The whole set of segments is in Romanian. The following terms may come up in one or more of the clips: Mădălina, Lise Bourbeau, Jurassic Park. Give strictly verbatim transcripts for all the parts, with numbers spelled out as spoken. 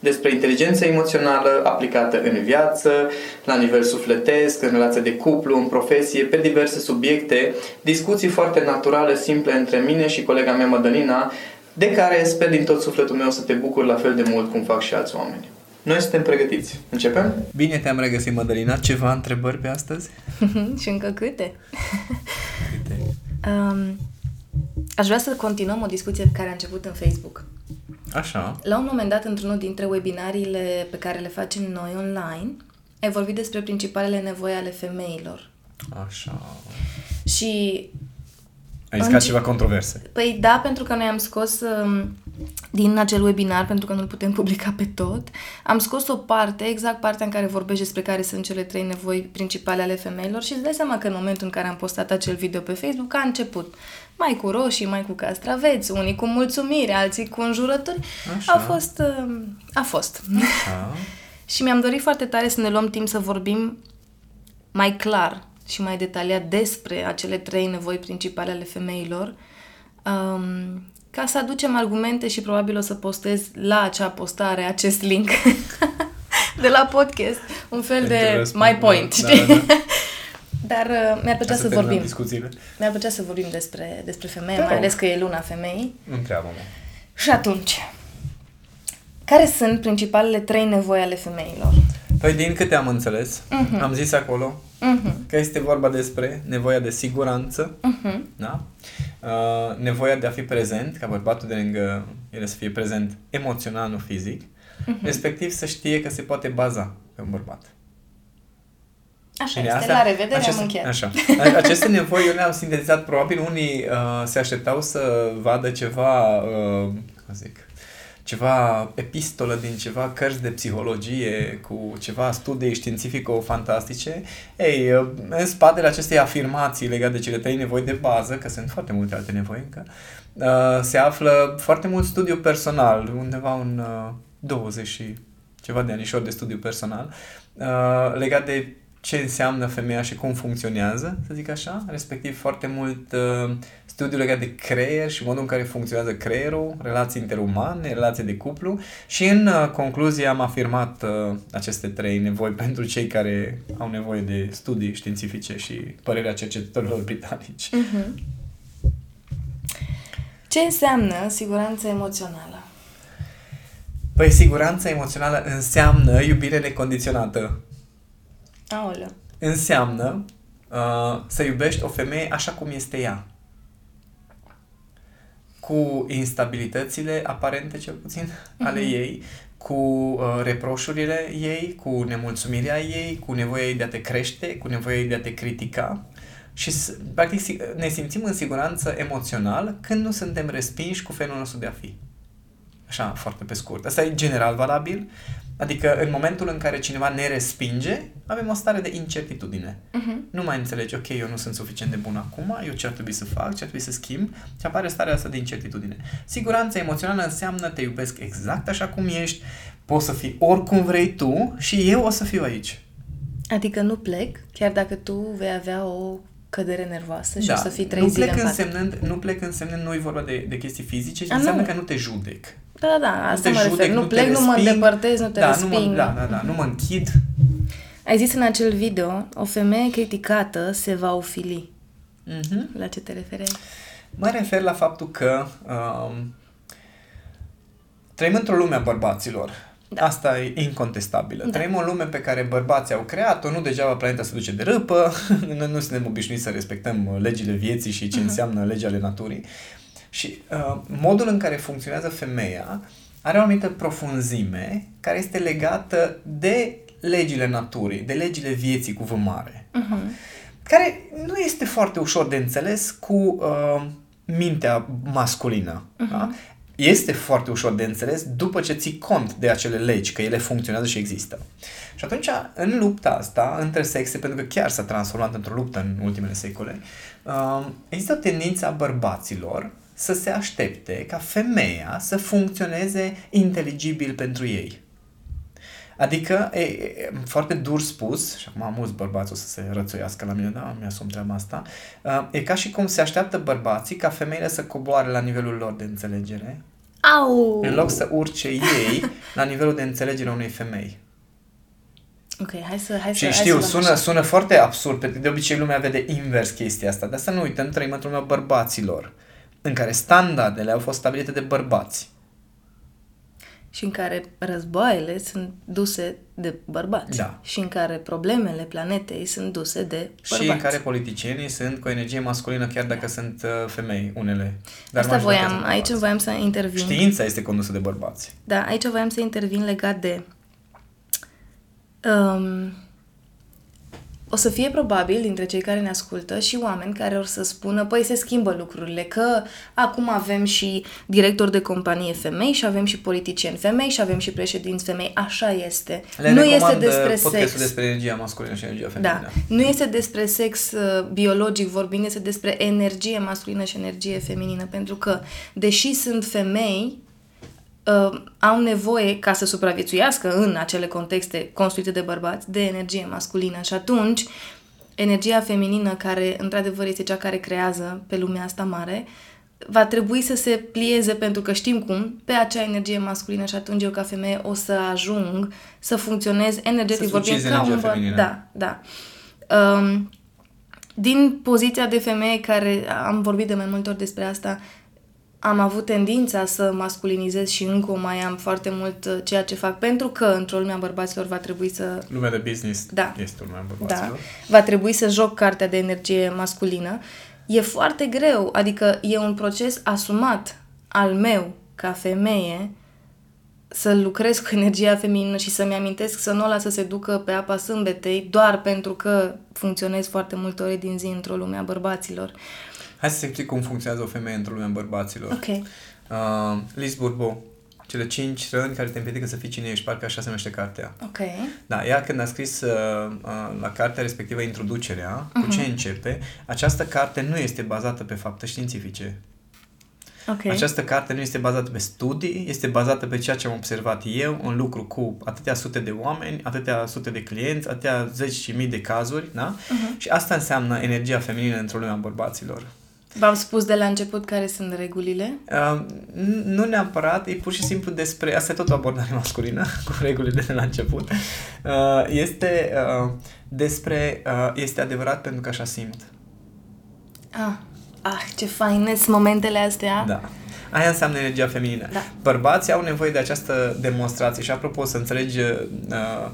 despre inteligența emoțională aplicată în viață, la nivel sufletesc, în relație de cuplu, în profesie, pe diverse subiecte, discuții foarte naturale, simple între mine și colega mea Mădălina, de care sper din tot sufletul meu să te bucuri la fel de mult cum fac și alți oameni. Noi suntem pregătiți. Începem? Bine te-am regăsit, Mădălina. Ceva întrebări pe astăzi? Și încă câte? câte? Um, aș vrea să continuăm o discuție care a început în Facebook. Așa. La un moment dat, într-unul dintre webinariile pe care le facem noi online, ai vorbit despre principalele nevoi ale femeilor. Așa. Și... ai zis în... ceva controverse. Păi da, pentru că noi am scos din acel webinar, pentru că nu-l putem publica pe tot, am scos o parte, exact partea în care vorbești despre care sunt cele trei nevoi principale ale femeilor și îți dai seama că în momentul în care am postat acel video pe Facebook a început mai cu roșii, mai cu castraveți, unii cu mulțumire, alții cu înjurături. Așa. A fost... a fost. Așa. Și mi-am dorit foarte tare să ne luăm timp să vorbim mai clar și mai detaliat despre acele trei nevoi principale ale femeilor, um, ca să aducem argumente și probabil o să postez la acea postare acest link de la podcast, un fel de my point, da, știi? Da, da. Dar uh, mi-ar plăcea să, să vorbim. Mi-ar plăcea să vorbim despre, despre femeie, da, mai ales că e luna femeii. Întreabă-mă. Și atunci, care sunt principalele trei nevoi ale femeilor? Păi din câte am înțeles, uh-huh. am zis acolo uh-huh. că este vorba despre nevoia de siguranță, uh-huh. da? uh, nevoia de a fi prezent, ca bărbatul de lângă el să fie prezent emoțional, nu fizic, uh-huh. respectiv să știe că se poate baza pe un bărbat. Așa este, asta, la revedere, aceste, am încheiat. Așa. Aceste nevoi eu le-am sintetizat, probabil unii uh, se așteptau să vadă ceva, uh, cum zic, ceva epistolă din ceva cărți de psihologie cu ceva studii științifico-fantastice. Ei, uh, în spatele acestei afirmații legate de cele trei nevoi de bază, că sunt foarte multe alte nevoi încă, uh, se află foarte mult studiu personal, undeva un uh, douăzeci și ceva de anișori de studiu personal, uh, legat de ce înseamnă femeia și cum funcționează, să zic așa, respectiv foarte mult uh, studiu legat de creier și modul în care funcționează creierul, relații interumane, relații de cuplu și în uh, concluzie am afirmat uh, aceste trei nevoi pentru cei care au nevoie de studii științifice și părerea cercetătorilor britanici. Uh-huh. Ce înseamnă siguranța emoțională? Păi siguranța emoțională înseamnă iubire necondiționată. Aolea. Înseamnă uh, să iubești o femeie așa cum este ea, cu instabilitățile aparente cel puțin ale mm-hmm. ei, cu uh, reproșurile ei, cu nemulțumirea ei, cu nevoia ei de a te crește, cu nevoia ei de a te critica și practic ne simțim în siguranță emoțional când nu suntem respinși cu felul nostru de a fi. Așa, foarte pe scurt. Asta e general valabil. Adică în momentul în care cineva ne respinge, avem o stare de incertitudine. Uh-huh. Nu mai înțelegi, ok, eu nu sunt suficient de bun acum, eu ce ar trebui să fac, ce ar trebui să schimb, și apare starea asta de incertitudine. Siguranța emoțională înseamnă te iubesc exact așa cum ești, poți să fii oricum vrei tu și eu o să fiu aici. Adică nu plec, chiar dacă tu vei avea o cădere nervoasă și da, o să fii trei nu zile plec în însemnând, nu plec însemnând, nu e vorba de, de chestii fizice, ci A, înseamnă nu. că nu te judec. Da, da, da, asta mă refer. Nu plec, nu mă îndepărtez, nu te resping. Da, da, da, nu mă închid. Ai zis în acel video, o femeie criticată se va ofili. Mm-hmm. La ce te referi? Mă refer la faptul că um, trăim într-o lume a bărbaților. Da. Asta e incontestabilă. Da. Trăim o lume pe care bărbații au creat-o, nu degeaba planeta se duce de râpă, noi nu suntem obișnuiți să respectăm legile vieții și ce uh-huh. înseamnă legea ale naturii. Și uh, modul în care funcționează femeia are o anumită profunzime care este legată de legile naturii, de legile vieții cu V mare, uh-huh. care nu este foarte ușor de înțeles cu uh, mintea masculină. Uh-huh. Da? Este foarte ușor de înțeles după ce ții cont de acele legi, că ele funcționează și există. Și atunci, în lupta asta, între sexe, pentru că chiar s-a transformat într-o luptă în ultimele secole, există o tendință a bărbaților să se aștepte ca femeia să funcționeze inteligibil pentru ei. Adică, e, e, foarte dur spus, și acum mulți bărbați o să se rățoiască la mine, da, mi-asum treaba asta, e ca și cum se așteaptă bărbații ca femeile să coboare la nivelul lor de înțelegere, Au. în loc să urce ei la nivelul de înțelegere unei femei. Ok, hai să... Hai și să, știu, hai să sună, sună foarte absurd, pentru că de obicei lumea vede invers chestia asta, dar să nu uităm, trăim într-o lume bărbaților, în care standardele au fost stabilite de bărbați. Și în care războaiele sunt duse de bărbați. Da. Și în care problemele planetei sunt duse de bărbați. Și în care politicienii sunt cu energie masculină, chiar dacă da. sunt uh, femei unele. Dar asta voiam, aici voiam să intervin. Știința este condusă de bărbați. Da, aici voiam să intervin legat de... Um, o să fie probabil, dintre cei care ne ascultă, și oameni care or să spună, păi se schimbă lucrurile, că acum avem și directori de companie femei și avem și politicieni femei și avem și președinți femei, așa este. Le nu este despre sex. despre energia masculină și energia feminină. Da. Nu este despre sex biologic vorbind, este despre energie masculină și energie feminină, pentru că, deși sunt femei, Uh, au nevoie, ca să supraviețuiască în acele contexte construite de bărbați, de energie masculină. Și atunci, energia feminină, care într-adevăr este cea care creează pe lumea asta mare, va trebui să se plieze, pentru că știm cum, pe acea energie masculină. Și atunci eu, ca femeie, o să ajung să funcționez energetic, să vorbind ca un bărbat. Da, da. Uh, din poziția de femeie, care am vorbit de mai multe ori despre asta, am avut tendința să masculinizez și încă mai am foarte mult ceea ce fac, pentru că într-o lume a bărbaților va trebui să... Lumea de business da. este o lume a bărbaților. Da. Va trebui să joc cartea de energie masculină. E foarte greu, adică e un proces asumat al meu ca femeie să lucrez cu energia feminină și să-mi amintesc să nu o las să se ducă pe apa sâmbetei doar pentru că funcționez foarte multe ore din zi într-o lume a bărbaților. Hai să explic cum funcționează o femeie într-o lume a bărbaților. Okay. Uh, Lise Bourbeau, cele cinci răni care te împiedică să fii cine ești, parcă așa se numește cartea. Okay. Da, ea când a scris uh, uh, la cartea respectivă introducerea, uh-huh. cu ce începe, această carte nu este bazată pe fapte științifice. Okay. Această carte nu este bazată pe studii, este bazată pe ceea ce am observat eu, un lucru cu atâtea sute de oameni, atâtea sute de clienți, atâtea zeci și mii de cazuri, da? Uh-huh. Și asta înseamnă energia feminină într-o lume a bărbaților. V-am spus de la început care sunt regulile? Uh, nu neapărat, e pur și simplu despre... Asta e tot o abordare masculină, cu regulile de la început. Uh, este uh, despre... Uh, este adevărat pentru că așa simt. Ah, ah ce fainez momentele astea. Da. Aia înseamnă energia feminină. Da. Bărbații au nevoie de această demonstrație și, apropo, să înțelegi... Uh,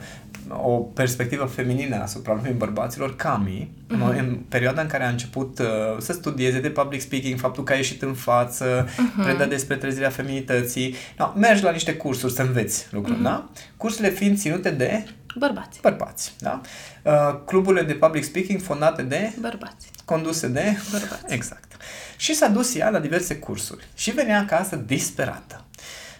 o perspectivă feminină asupra lumii bărbaților, Cami, uh-huh. în perioada în care a început uh, să studieze de public speaking, faptul că a ieșit în față, uh-huh. predă despre trezirea feminității, no, mergi la niște cursuri să înveți lucruri, uh-huh. da? Cursurile fiind ținute de bărbați. Bărbați, da? Uh, cluburile de public speaking fondate de bărbați. Conduse de bărbați. Exact. Și s-a dus ea la diverse cursuri și venea acasă disperată.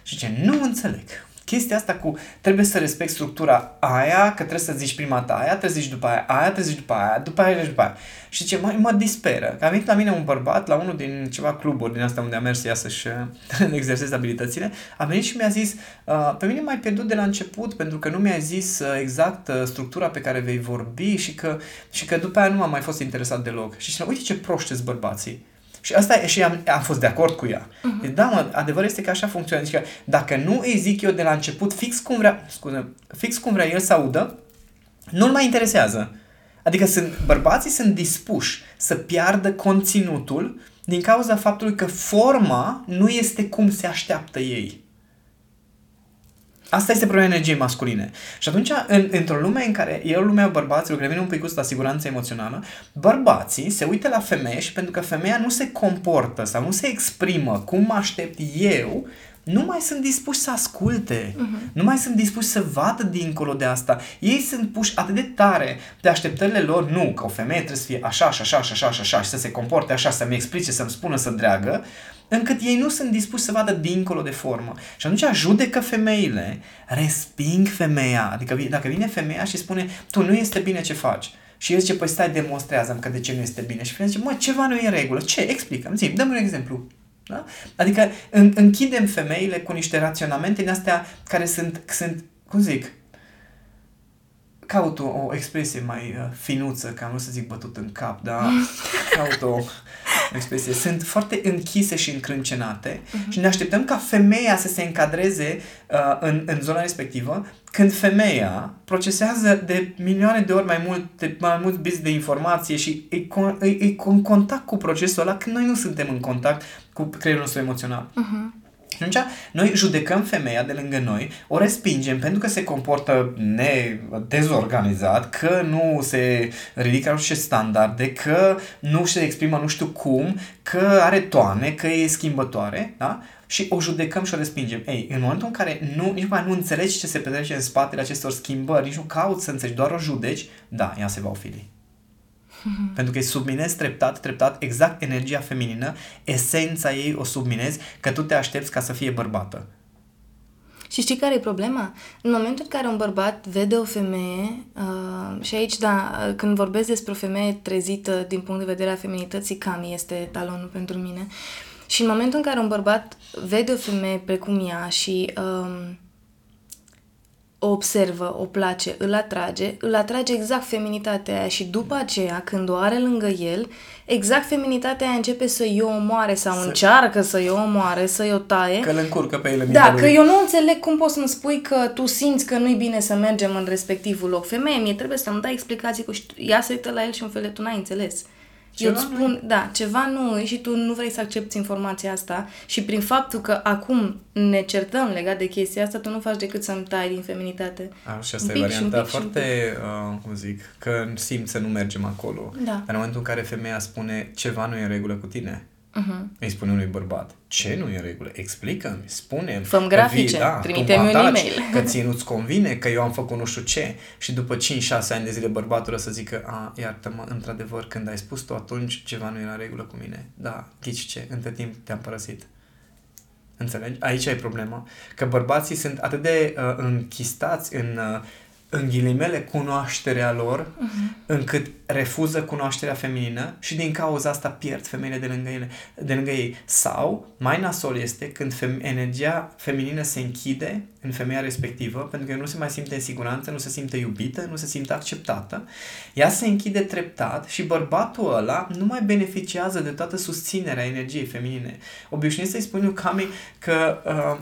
Și zice, nu înțeleg. Chestia asta cu trebuie să respecti structura aia, că trebuie să zici prima ta aia, trebuie să zici după aia, aia trebuie să zici după aia, după aia, după aia. Și ce mă, mă disperă. Că a venit la mine un bărbat, la unul din ceva cluburi din astea unde a mers ea să-și exerseze abilitățile, a venit și mi-a zis, pe mine m-ai pierdut de la început pentru că nu mi-ai zis exact structura pe care vei vorbi și că, și că după aia nu m-am mai fost interesat deloc. Și zice, uite ce proști-s bărbații. Și asta e, și am, am fost de acord cu ea. Uh-huh. Da, mă, adevărul este că așa funcționează. Deci că dacă nu îi zic eu de la început fix cum vrea, scuze, fix cum vrea el să audă, nu-l mai interesează. Adică sunt, bărbații sunt dispuși să piardă conținutul din cauza faptului că forma nu este cum se așteaptă ei. Asta este problema energiei masculine. Și atunci, în, într-o lume în care eu, lumea bărbaților, revin un pic la siguranța emoțională, bărbații se uită la femeie și pentru că femeia nu se comportă sau nu se exprimă cum mă aștept eu, nu mai sunt dispuși să asculte, uh-huh. nu mai sunt dispuși să vadă dincolo de asta. Ei sunt puși atât de tare de așteptările lor, nu, că o femeie trebuie să fie așa și așa și așa și așa și să se comporte așa, să-mi explice, să-mi spună, să dreagă, încât ei nu sunt dispuși să vadă dincolo de formă. Și atunci judecă femeile, resping femeia. Adică dacă vine femeia și spune, tu nu este bine ce faci. Și el zice, păi stai, demonstrează-mi că de ce nu este bine. Și femeia zice, mă, ceva nu e în regulă. Ce? Explică-mi, zi, dă-mi un exemplu. Da? Adică în, închidem femeile cu niște raționamente din astea care sunt, sunt cum zic, caut o, o expresie mai uh, finuță, că am vrut să zic bătut în cap, dar caut o expresie. Sunt foarte închise și încrâncenate uh-huh. și ne așteptăm ca femeia să se încadreze uh, în, în zona respectivă, când femeia procesează de milioane de ori mai mult, de, mai mult biți de informație și e, con, e, e în contact cu procesul ăla, când noi nu suntem în contact cu creierul nostru emoțional. Uh-huh. Și atunci noi judecăm femeia de lângă noi, o respingem pentru că se comportă ne- dezorganizat, că nu se ridică nu știu ce standarde, că nu se exprimă nu știu cum, că are toane, că e schimbătoare, da? Și o judecăm și o respingem. Ei, în momentul în care nu, nici mai nu înțelegi ce se petrece în spatele acestor schimbări, nici nu cauți să înțelegi, doar o judeci, da, ea se va ofili. Pentru că îi subminezi treptat, treptat, exact energia feminină, esența ei o subminezi, că tu te aștepți ca să fie bărbată. Și știi care e problema? În momentul în care un bărbat vede o femeie, uh, și aici, da, când vorbesc despre o femeie trezită din punct de vedere a feminității, cam este talonul pentru mine, și în momentul în care un bărbat vede o femeie precum ea și... Um, o observă, o place, îl atrage, îl atrage exact feminitatea aia și după aceea, când o are lângă el, exact feminitatea aia începe să-i o omoare sau să... încearcă să-i o omoare, să-i o taie. Că îl încurcă pe ele. Da, că lui. Eu nu înțeleg cum poți să-mi spui că tu simți că nu-i bine să mergem în respectivul loc. Femeie, mie trebuie să-mi dai explicații cu... Ea se uită la el și în fel de tu n-ai înțeles. Ceva eu îți spun, nu. Da, ceva nu și tu nu vrei să accepti informația asta și prin faptul că acum ne certăm legat de chestia asta, tu nu faci decât să-mi tai din feminitate. A, și asta e varianta foarte, uh, cum zic, că simți să nu mergem acolo. Da. Dar în momentul în care femeia spune ceva nu e în regulă cu tine, uh-huh. îi spune unui bărbat, ce nu e în regulă? Explică-mi, spune-mi. Fă-mi grafice, da, trimite-mi un e-mail. Că ție nu-ți convine, că eu am făcut nu știu ce. Și după cinci șase ani de zile bărbatul o să zică, a, iartă-mă, într-adevăr, când ai spus tu atunci, ceva nu e în regulă cu mine. Da, ghici ce, între timp te-am părăsit. Înțelegi? Aici e problema. Că bărbații sunt atât de uh, închistați în... Uh, în ghilimele, cunoașterea lor, uh-huh. încât refuză cunoașterea feminină și din cauza asta pierd femeile de lângă, ele, de lângă ei. Sau, mai nasol este când fem- energia feminină se închide în femeia respectivă, pentru că nu se mai simte în siguranță, nu se simte iubită, nu se simte acceptată. Ea se închide treptat și bărbatul ăla nu mai beneficiază de toată susținerea energiei feminine. Obișnuiesc să-i spun eu, Cami, că uh,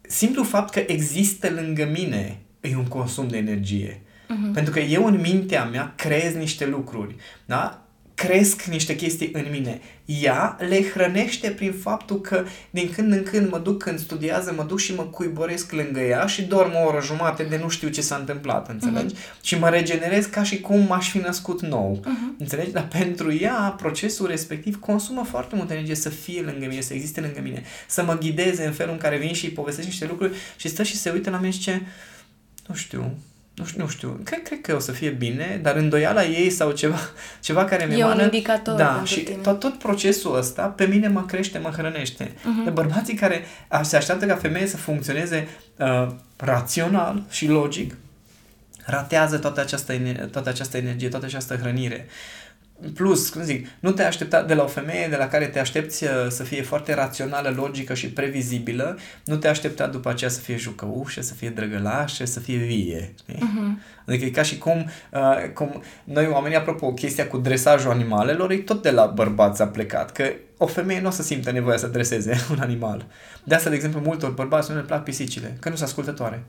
simplu fapt că există lângă mine e un consum de energie. Uh-huh. Pentru că eu în mintea mea creez niște lucruri, da? Cresc niște chestii în mine. Ea le hrănește prin faptul că din când în când mă duc, când studiază, mă duc și mă cuiboresc lângă ea și dorm o oră jumate de nu știu ce s-a întâmplat, înțelegi? Uh-huh. Și mă regenerez ca și cum m-aș fi născut nou, uh-huh. înțelegi? Dar pentru ea, procesul respectiv consumă foarte multă energie să fie lângă mine, să existe lângă mine, să mă ghideze în felul în care vin și îi povestesc niște lucruri și stă și se uită la mine și zice, Nu știu, nu știu, nu știu. Cred, cred că o să fie bine, dar îndoiala ei sau ceva, ceva care mi-e mană... E un indicator. Da, și tot, tot procesul ăsta pe mine mă crește, mă hrănește. Uh-huh. De bărbații care se așteaptă ca femeie să funcționeze uh, rațional și logic, ratează toată această, toată această energie, toată această hrănire. Plus, cum zic, nu te aștepta de la o femeie de la care te aștepți să fie foarte rațională, logică și previzibilă, nu te aștepta după aceea să fie jucăușă, să fie drăgălașă, să fie vie. Uh-huh. Adică e ca și cum, uh, cum noi oamenii, apropo, chestia cu dresajul animalelor, e tot de la bărbați a plecat, că o femeie nu o să simtă nevoia să dreseze un animal. De asta, de exemplu, multor bărbați nu le plac pisicile, că nu sunt ascultătoare.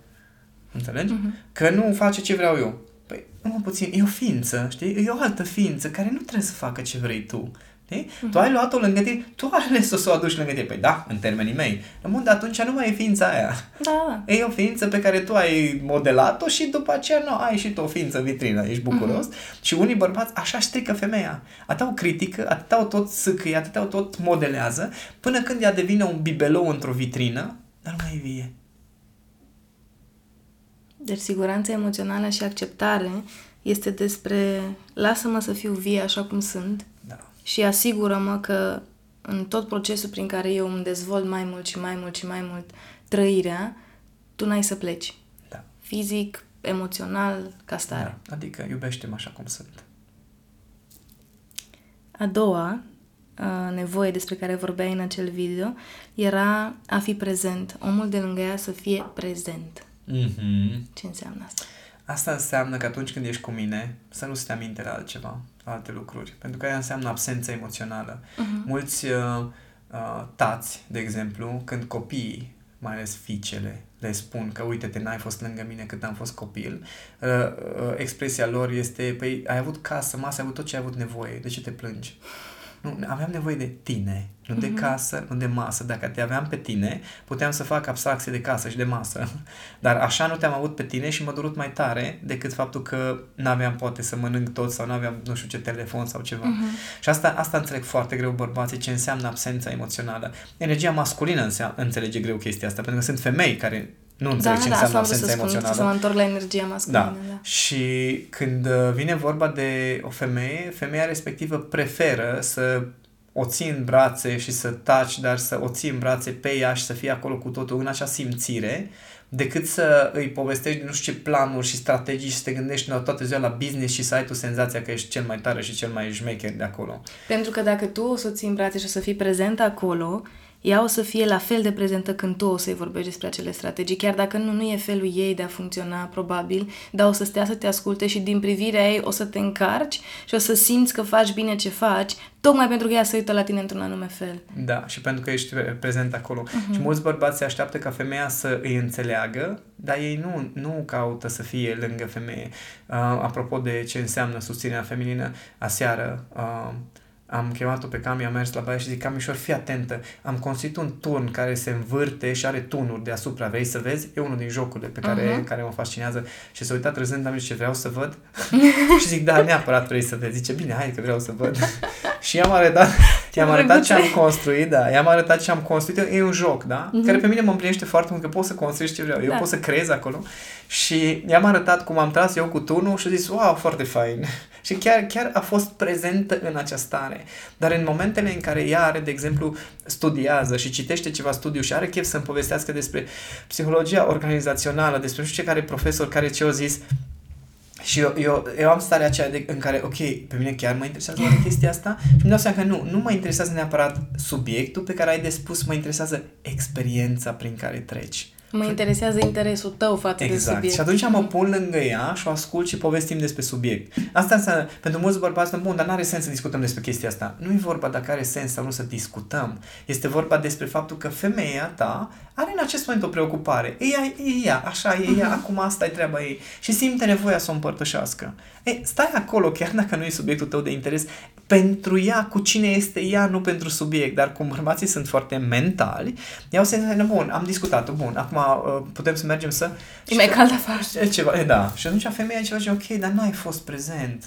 Înțelegi? Uh-huh. Că nu face ce vreau eu. Păi, numai puțin, e o ființă, știi? E o altă ființă care nu trebuie să facă ce vrei tu. Uh-huh. Tu ai luat-o lângă tine, tu ai ales să o aduci lângă tine. Păi da, în termenii mei. Rămân de atunci nu mai e ființa aia. Da. E o ființă pe care tu ai modelat-o și după aceea nu, ai și tu o ființă vitrină, ești bucuros. Uh-huh. Și unii bărbați așa strică femeia. Atâta o critică, atâta o tot sâcâie, atâta o tot modelează, până când ea devine un bibelou într-o vitrină, dar nu mai e vie. Deci siguranța emoțională și acceptare este despre lasă-mă să fiu vie așa cum sunt. Și asigură-mă că în tot procesul prin care eu îmi dezvolt mai mult și mai mult și mai mult trăirea, tu n-ai să pleci. Da. Fizic, emoțional, ca stare. Da. Adică iubește-mă așa cum sunt. A doua nevoie despre care vorbeai în acel video era a fi prezent. Omul de lângă ea să fie prezent. Mm-hmm. Ce înseamnă asta? Asta înseamnă că atunci când ești cu mine să nu stai aminte la altceva, alte lucruri. Pentru că aia înseamnă absența emoțională. Uh-huh. Mulți uh, uh, tați, de exemplu, când copiii, mai ales fiicele, le spun că uite-te, n-ai fost lângă mine cât am fost copil, uh, uh, expresia lor este, păi ai avut casă, masă, ai avut tot ce ai avut nevoie, de ce te plângi? Nu, aveam nevoie de tine, nu de casă, nu de masă. Dacă te aveam pe tine, puteam să fac abstracție de casă și de masă. Dar așa nu te-am avut pe tine și m-a durut mai tare decât faptul că n-aveam poate să mănânc tot sau n-aveam, nu știu ce, telefon sau ceva. Uh-huh. Și asta, asta înțeleg foarte greu bărbații, ce înseamnă absența emoțională. Energia masculină înseamnă, înțelege greu chestia asta, pentru că sunt femei care nu înțeleg da, ce da, înseamnă absența emoțională. Da, să mă întorc la energia masculină. Da. Da. Și când vine vorba de o femeie, femeia respectivă preferă să o ții în brațe și să taci, dar să o ții în brațe pe ea și să fie acolo cu totul în acea simțire, decât să îi povestești nu știu ce planuri și strategii și să te gândești toată ziua la business și să ai tu senzația că ești cel mai tare și cel mai șmecher de acolo. Pentru că dacă tu o să o ții în brațe și o să fii prezent acolo, ea o să fie la fel de prezentă când tu o să-i vorbești despre acele strategii, chiar dacă nu, nu e felul ei de a funcționa, probabil, dar o să stea să te asculte și din privirea ei o să te încarci și o să simți că faci bine ce faci, tocmai pentru că ea se uită la tine într-un anume fel. Da, și pentru că ești prezent acolo. Uh-huh. Și mulți bărbați se așteaptă ca femeia să îi înțeleagă, dar ei nu, nu caută să fie lângă femeie. Uh, apropo de ce înseamnă susținerea feminină, aseară... Uh, am chemat-o pe Cami, am mers la baie și zic, Camișor, fii atentă, am construit un turn care se învârte și are tunuri deasupra, vrei să vezi? E unul din jocurile pe care, uh-huh. care mă fascinează. Și s-a uitat râzând, am zis, ce vreau să văd? Și zic, da, neapărat vrei să vezi. Zice, bine, hai că vreau să văd. Și i-am arătat, i-am arătat ce am construit, da, i-am arătat ce am construit, e un joc, da, uh-huh. care pe mine mă împlinește foarte mult, că pot să construiesc ce vreau, eu da. pot să creez acolo. Și i-am arătat cum am tras eu cu tunul și a zis, wow, foarte fain. Și chiar, chiar a fost prezentă în această stare. Dar în momentele în care ea are, de exemplu, studiază și citește ceva studiu și are chef să-mi povestească despre psihologia organizațională, despre nu știu ce care profesor, care ce-o zis, și eu, eu, eu am starea aceea de, în care, ok, pe mine chiar mă interesează doar chestia asta și îmi dau seama că nu, nu mă interesează neapărat subiectul pe care ai de spus, mă interesează experiența prin care treci. Mă interesează interesul tău față exact. de subiect. Și atunci mă pun lângă ea și o ascult și povestim despre subiect. Asta înseamnă, pentru mulți bărbați, bun, dar n-are sens să discutăm despre chestia asta. Nu e vorba dacă are sens sau nu să discutăm. Este vorba despre faptul că femeia ta are în acest moment o preocupare. E ea, așa e ea, uh-huh. acum asta e treaba ei. Și simte nevoia să o împărtășească. E, stai acolo, chiar dacă nu e subiectul tău de interes, pentru ea, cu cine este ea, nu pentru subiect. Dar cum bărbații sunt foarte mentali, iau senzația, bun, am discutat, bun, acum putem să mergem să... E mai cald afară. Ceva, da. Și atunci femeia ceva zice, ok, dar n-ai fost prezent.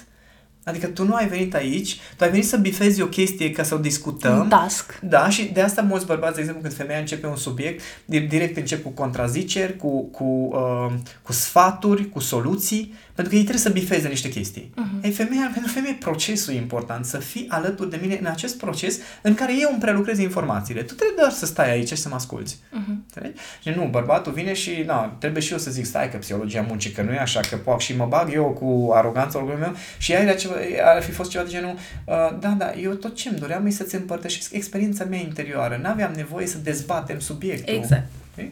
Adică tu nu ai venit aici, tu ai venit să bifezi o chestie ca să o discutăm. Un task. Da, și de asta mulți bărbați, de exemplu, când femeia începe un subiect, direct încep cu contraziceri, cu, cu, uh, cu sfaturi, cu soluții, pentru că ei trebuie să bifeze niște chestii. Uh-huh. Ei, femeia, pentru femeie procesul e important, să fii alături de mine în acest proces în care eu îmi prelucrez informațiile. Tu trebuie doar să stai aici și să mă asculți. Uh-huh. Și nu, bărbatul vine și na, trebuie și eu să zic, stai că psihologia muncii, că nu e așa, că poac și mă bag eu cu aroganța orgolul meu și ea era ceva, ar fi fost ceva de genul, uh, da, da, eu tot ce îmi doream e să-ți împărtășesc experiența mea interioară, n-aveam nevoie să dezbatem subiectul. Exact. De?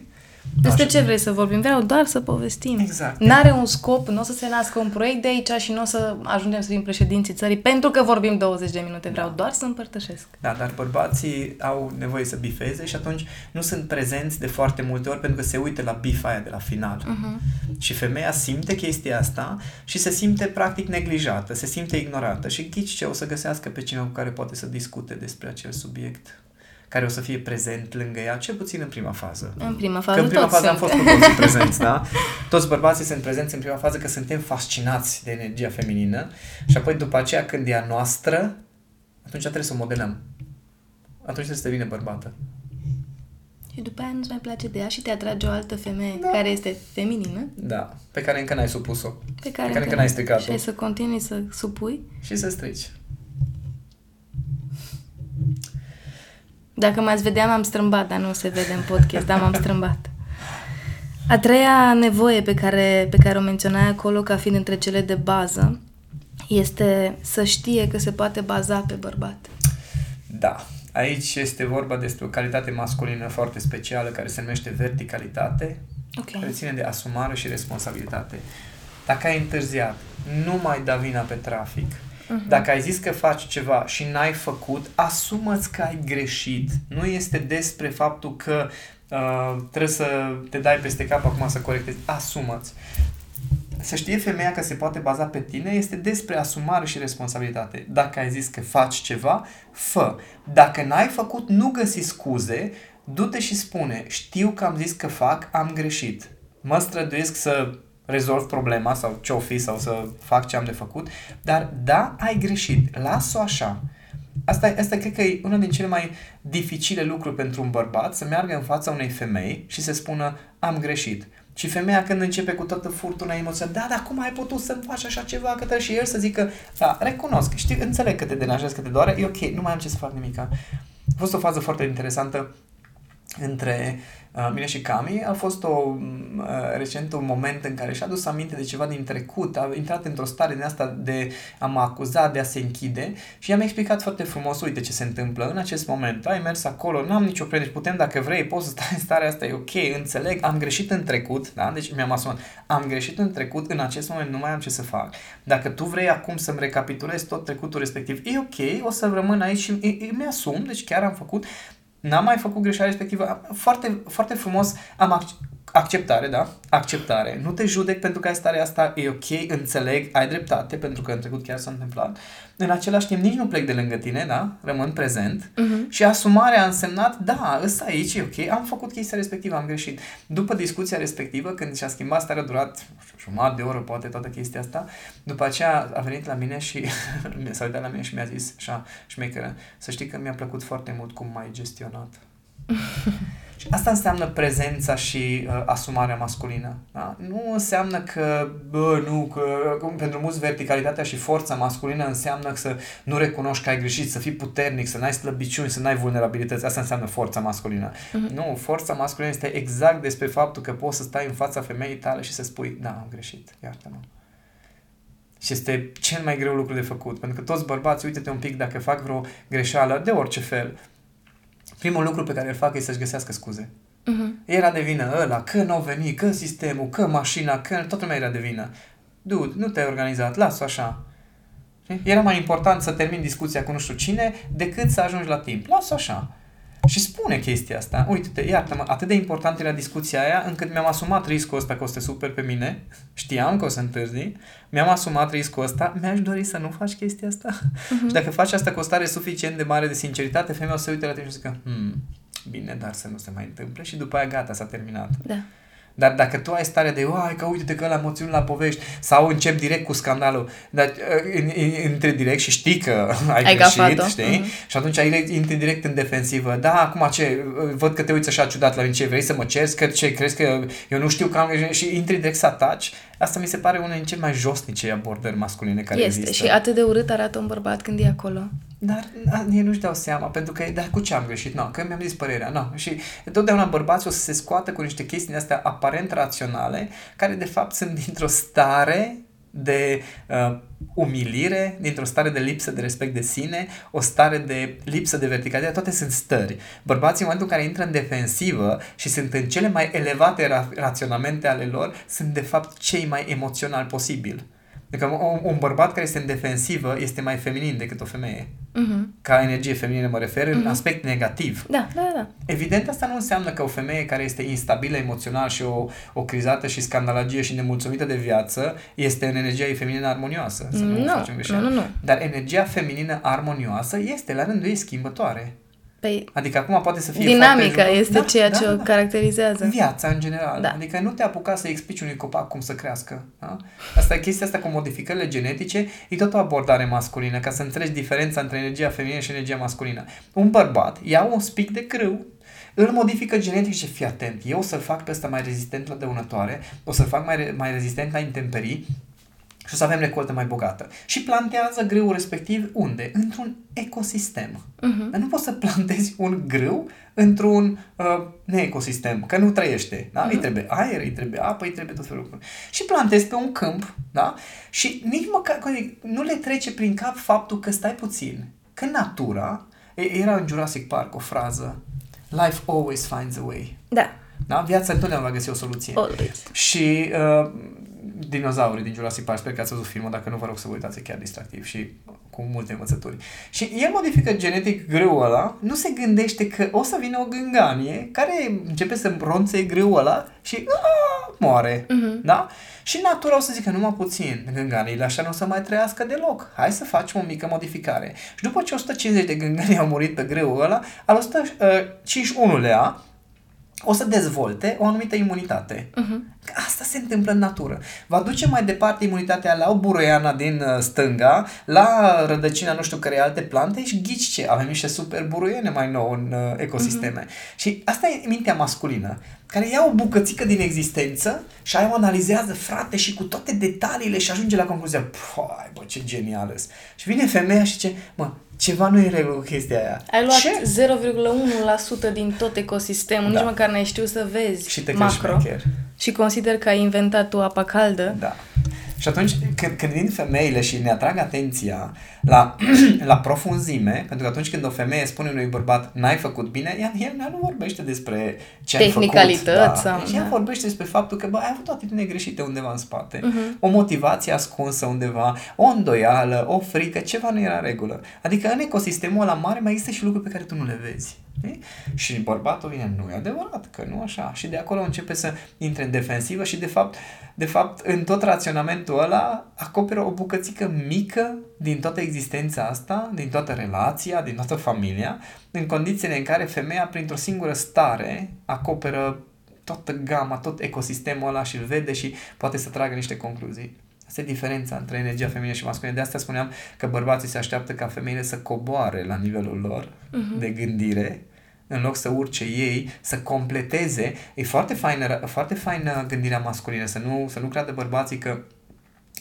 Despre ce vrei să vorbim? Vreau doar să povestim. Exact. N-are un scop, nu o să se nască un proiect de aici și nu o să ajungem să fim președinții țării pentru că vorbim douăzeci de minute. Vreau doar să împărtășesc. Da, dar bărbații au nevoie să bifeze și atunci nu sunt prezenți de foarte multe ori pentru că se uită la bifa aia de la final. Uh-huh. Și femeia simte chestia asta și se simte practic neglijată, se simte ignorată și ghici ce, o să găsească pe cineva cu care poate să discute despre acel subiect, care o să fie prezent lângă ea, cel puțin în prima fază. În prima fază că în prima fază am fost cu toții prezenți, da? Toți bărbații sunt prezenți în prima fază că suntem fascinați de energia feminină și apoi după aceea când e a noastră, atunci trebuie să o modelăm. Atunci trebuie să devină bărbată. Și după aia nu-ți mai place de ea și te atrage o altă femeie, da, care este feminină. Da, pe care încă n-ai supus-o. Pe care, pe care încă n-ai stricat-o. Și să continui să supui. Și să strici. Dacă m-ați vedea, m-am strâmbat, dar nu se vede în podcast, dar m-am strâmbat. A treia nevoie pe care, pe care o menționai acolo ca fiind între cele de bază este să știe că se poate baza pe bărbat. Da. Aici este vorba despre o calitate masculină foarte specială care se numește verticalitate, okay, care ține de asumare și responsabilitate. Dacă ai întârziat, nu mai da vina pe trafic. Uh-huh. Dacă ai zis că faci ceva și n-ai făcut, asumă-ți că ai greșit. Nu este despre faptul că uh, trebuie să te dai peste cap acum să corectezi. Asumă-ți. Să știe femeia că se poate baza pe tine este despre asumare și responsabilitate. Dacă ai zis că faci ceva, fă. Dacă n-ai făcut, nu găsi scuze, du-te și spune, știu că am zis că fac, am greșit. Mă străduiesc să rezolv problema sau ce-o fi sau să fac ce am de făcut, dar da, ai greșit, las-o așa. Asta, asta cred că e una din cele mai dificile lucruri pentru un bărbat, să meargă în fața unei femei și să spună, am greșit. Și femeia când începe cu toată furtuna emoțională, da, dar cum ai putut să-mi faci așa ceva, că trebuie și el să zică, da, recunosc, știi, înțeleg că te deranjezi, că te doare, e ok, nu mai am ce să fac nimic. A fost o fază foarte interesantă între uh, mine și Cami, a fost o, uh, recent un moment în care și-a dus aminte de ceva din trecut, a intrat într-o stare din asta de a mă acuza, de a se închide și i-am explicat foarte frumos, uite ce se întâmplă în acest moment, ai mers acolo, n-am nicio prede, putem dacă vrei, poți să stai în starea asta, e ok, înțeleg, am greșit în trecut, da? Deci mi-am asumat, am greșit în trecut, în acest moment nu mai am ce să fac, dacă tu vrei acum să-mi recapitulezi tot trecutul respectiv, e ok, o să rămân aici și îmi asum, deci chiar am făcut, n-am mai făcut greșeala respectivă. Foarte, foarte frumos am ac- acceptare, da? Acceptare. Nu te judec pentru că ai starea asta, e ok, înțeleg, ai dreptate, pentru că în trecut chiar s-a întâmplat. În același timp nici nu plec de lângă tine, da? Rămân prezent. Uh-huh. Și asumarea a însemnat, da, ăsta aici, e ok, am făcut chestia respectivă, am greșit. După discuția respectivă, când și-a schimbat starea, a durat jumătate de oră, poate, toată chestia asta, după aceea a venit la mine și s-a uitat la mine și mi-a zis, așa, șmecheră, să știi că mi-a plăcut foarte mult cum m-ai gestionat. Și asta înseamnă prezența și uh, asumarea masculină. Da? Nu înseamnă că, bă, nu, că pentru mulți verticalitatea și forța masculină înseamnă să nu recunoști că ai greșit, să fii puternic, să n-ai slăbiciuni, să n-ai vulnerabilități. Asta înseamnă forța masculină. Uh-huh. Nu, forța masculină este exact despre faptul că poți să stai în fața femeii tale și să spui, da, am greșit, iartă-mă. Și este cel mai greu lucru de făcut. Pentru că toți bărbații, uite-te un pic, dacă fac vreo greșeală, de orice fel, primul lucru pe care îl fac e să-și găsească scuze. Uh-huh. Era de vină ăla, că n-au venit, că sistemul, că mașina, că toată lumea era de vină. Dude, nu te-ai organizat, las-o așa. Era mai important să termin discuția cu nu știu cine decât să ajungi la timp. Las-o așa. Și spune chestia asta. Uite-te, iartă-mă, atât de important era discuția aia încât mi-am asumat riscul ăsta că o să te superi pe mine. Știam că o să întârzi. Mi-am asumat riscul ăsta. Mi-aș dori să nu faci chestia asta. Uh-huh. Și dacă faci asta cu o stare suficient de mare de sinceritate, femeia o să uite la tine și zică, hmm, bine, dar să nu se mai întâmple. Și după aia gata, s-a terminat. Da. Dar dacă tu ai stare de, uai, că uite-te că ăla mă țin la povești, sau încep direct cu scandalul, dar intre direct și știi că ai, ai greșit, știi? Mm-hmm. Și atunci intri direct în defensivă. Da, acum ce, văd că te uiți așa ciudat la mine, ce vrei să mă ceri, că ce, crezi că eu nu știu că am greșit și intri direct să ataci. Asta mi se pare una din cele mai josnice abordări masculine care este, există. Și atât de urât arată un bărbat când e acolo. Dar ei nu-și dau seama, pentru că, dar cu ce am greșit? No, că mi-am zis părerea, no. Și totdeauna bărbații o să se scoată cu niște chestii astea aparent raționale, care de fapt sunt dintr-o stare de uh, umilire, dintr-o stare de lipsă de respect de sine, o stare de lipsă de verticalitate, toate sunt stări. Bărbații, în momentul în care intră în defensivă și sunt în cele mai elevate ra- raționamente ale lor, sunt de fapt cei mai emoționali posibil. Adică un, un bărbat care este în defensivă este mai feminin decât o femeie. Uh-huh. Ca energie feminină mă refer, uh-huh. în aspect negativ. Da, da, da. Evident, asta nu înseamnă că o femeie care este instabilă emoțional și o, o crizată și scandalagie și nemulțumită de viață este în energia ei feminină armonioasă. Să nu, nu facem greșeală. Nu, nu, nu. Dar energia feminină armonioasă este la rândul ei schimbătoare. Păi, adică acum poate să fie dinamica este da, ceea da, ce da, o caracterizează. Viața, în general. Da. Adică nu te apuca să explici unui copac cum să crească. Da? Asta e chestia asta cu modificările genetice, e tot o abordare masculină, ca să înțelegi diferența între energia feminină și energia masculină. Un bărbat ia un spic de grâu, îl modifică genetic și fii atent. Eu o să-l fac pe ăsta mai rezistent la dăunătoare, o să-l fac mai, mai rezistent la intemperii, și o să avem recoltă mai bogată. Și plantează grâul respectiv unde? Într-un ecosistem. Uh-huh. Dar nu poți să plantezi un grâu într-un uh, neecosistem, că nu trăiește. Da? Uh-huh. Îi trebuie aer, îi trebuie apă, îi trebuie tot felul de lucruri. Și plantezi pe un câmp, da? Și nici măcar nu le trece prin cap faptul că stai puțin. Că natura, era în Jurassic Park o frază, life always finds a way. Da. Da? Viața întotdeauna va găsi o soluție. Always. Și... Uh, dinozaurii din Jurassic Park, sper că ați văzut filmul, dacă nu vă rog să vă uitați, e chiar distractiv și cu multe învățături. Și el modifică genetic grâul ăla, nu se gândește că o să vină o gânganie care începe să ronțe grâul ăla și aaa, moare. Uh-huh. Da? Și natura o să zică numai puțin, gânganiile așa nu o să mai trăiască deloc. Hai să facem o mică modificare. Și după ce o sută cincizeci de gânganii au murit pe grâul ăla, al o sută cincizeci și unulea o să dezvolte o anumită imunitate. Uh-huh. Asta se întâmplă în natură. Va duce mai departe imunitatea la o buruiana din stânga, la rădăcina nu știu cărei alte plante și ghici ce, avem niște super buruiene mai nou în ecosisteme. Uh-huh. Și asta e mintea masculină, care ia o bucățică din existență și aia o analizează, frate, și cu toate detaliile și ajunge la concluzia, păi, bă, ce genială. Și vine femeia și zice, mă, ceva nu e în regulă cu chestia aia. Ai luat ce? zero virgulă unu la sută din tot ecosistemul, da. Nici măcar n-ai știut să vezi și te macro. Și consider că ai inventat tu apa caldă. Da. Și atunci când, când vin femeile și ne atrag atenția la, la profunzime, pentru că atunci când o femeie spune unui bărbat n-ai făcut bine, ea, ea nu vorbește despre ce ai făcut. Tehnicalități. Da. Ea vorbește despre faptul că bă, ai avut o atitudine greșită undeva în spate. Uh-huh. O motivație ascunsă undeva, o îndoială, o frică, ceva nu era în regulă. Adică în ecosistemul ăla mare mai există și lucruri pe care tu nu le vezi. De? Și bărbatul vine, nu e adevărat, că nu așa. Și de acolo începe să intre în defensivă și de fapt, de fapt în tot raționamentul ăla acoperă o bucățică mică din toată existența asta, din toată relația, din toată familia, în condițiile în care femeia printr-o singură stare acoperă toată gama, tot ecosistemul ăla și îl vede și poate să tragă niște concluzii. Asta e diferența între energia feminină și masculină. De asta spuneam că bărbații se așteaptă ca femeile să coboare la nivelul lor uh-huh. de gândire, în loc să urce ei, să completeze. E foarte faină, foarte faină gândirea masculină, să nu, să nu creadă bărbații că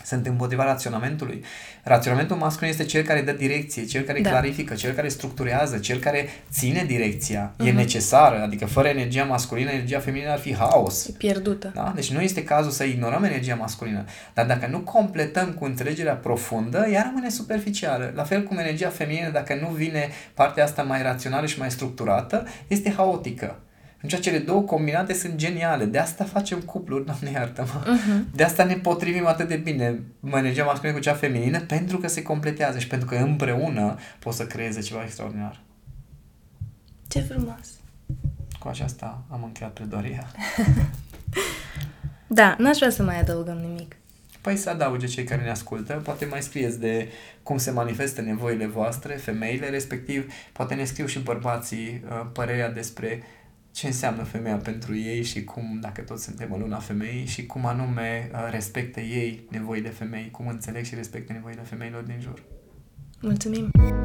sunt împotriva raționamentului. Raționamentul masculin este cel care dă direcție, cel care da. clarifică, cel care structurează, cel care ține direcția. Uh-huh. E necesară, adică fără energia masculină, energia feminină ar fi haos. E pierdută. Da? Deci nu este cazul să ignorăm energia masculină. Dar dacă nu completăm cu înțelegerea profundă, ea rămâne superficială. La fel cum energia feminină, dacă nu vine partea asta mai rațională și mai structurată, este haotică. Deci cele două combinate sunt geniale. De asta facem cupluri, Doamne iartă-mă. Uh-huh. De asta ne potrivim atât de bine energia masculină cu cea feminină, pentru că se completează și pentru că împreună poți să creeze ceva extraordinar. Ce frumos! Cu aceasta am încheiat pledoaria. Da, n-aș vrea să mai adăugăm nimic. Păi să adauge cei care ne ascultă, poate mai scrieți de cum se manifestă nevoile voastre, femeile, respectiv poate ne scriu și bărbații părerea despre ce înseamnă femeia pentru ei și cum, dacă toți suntem în luna femeii, și cum anume respectă ei nevoile femei, cum înțeleg și respectă nevoile femeilor din jur. Mulțumim!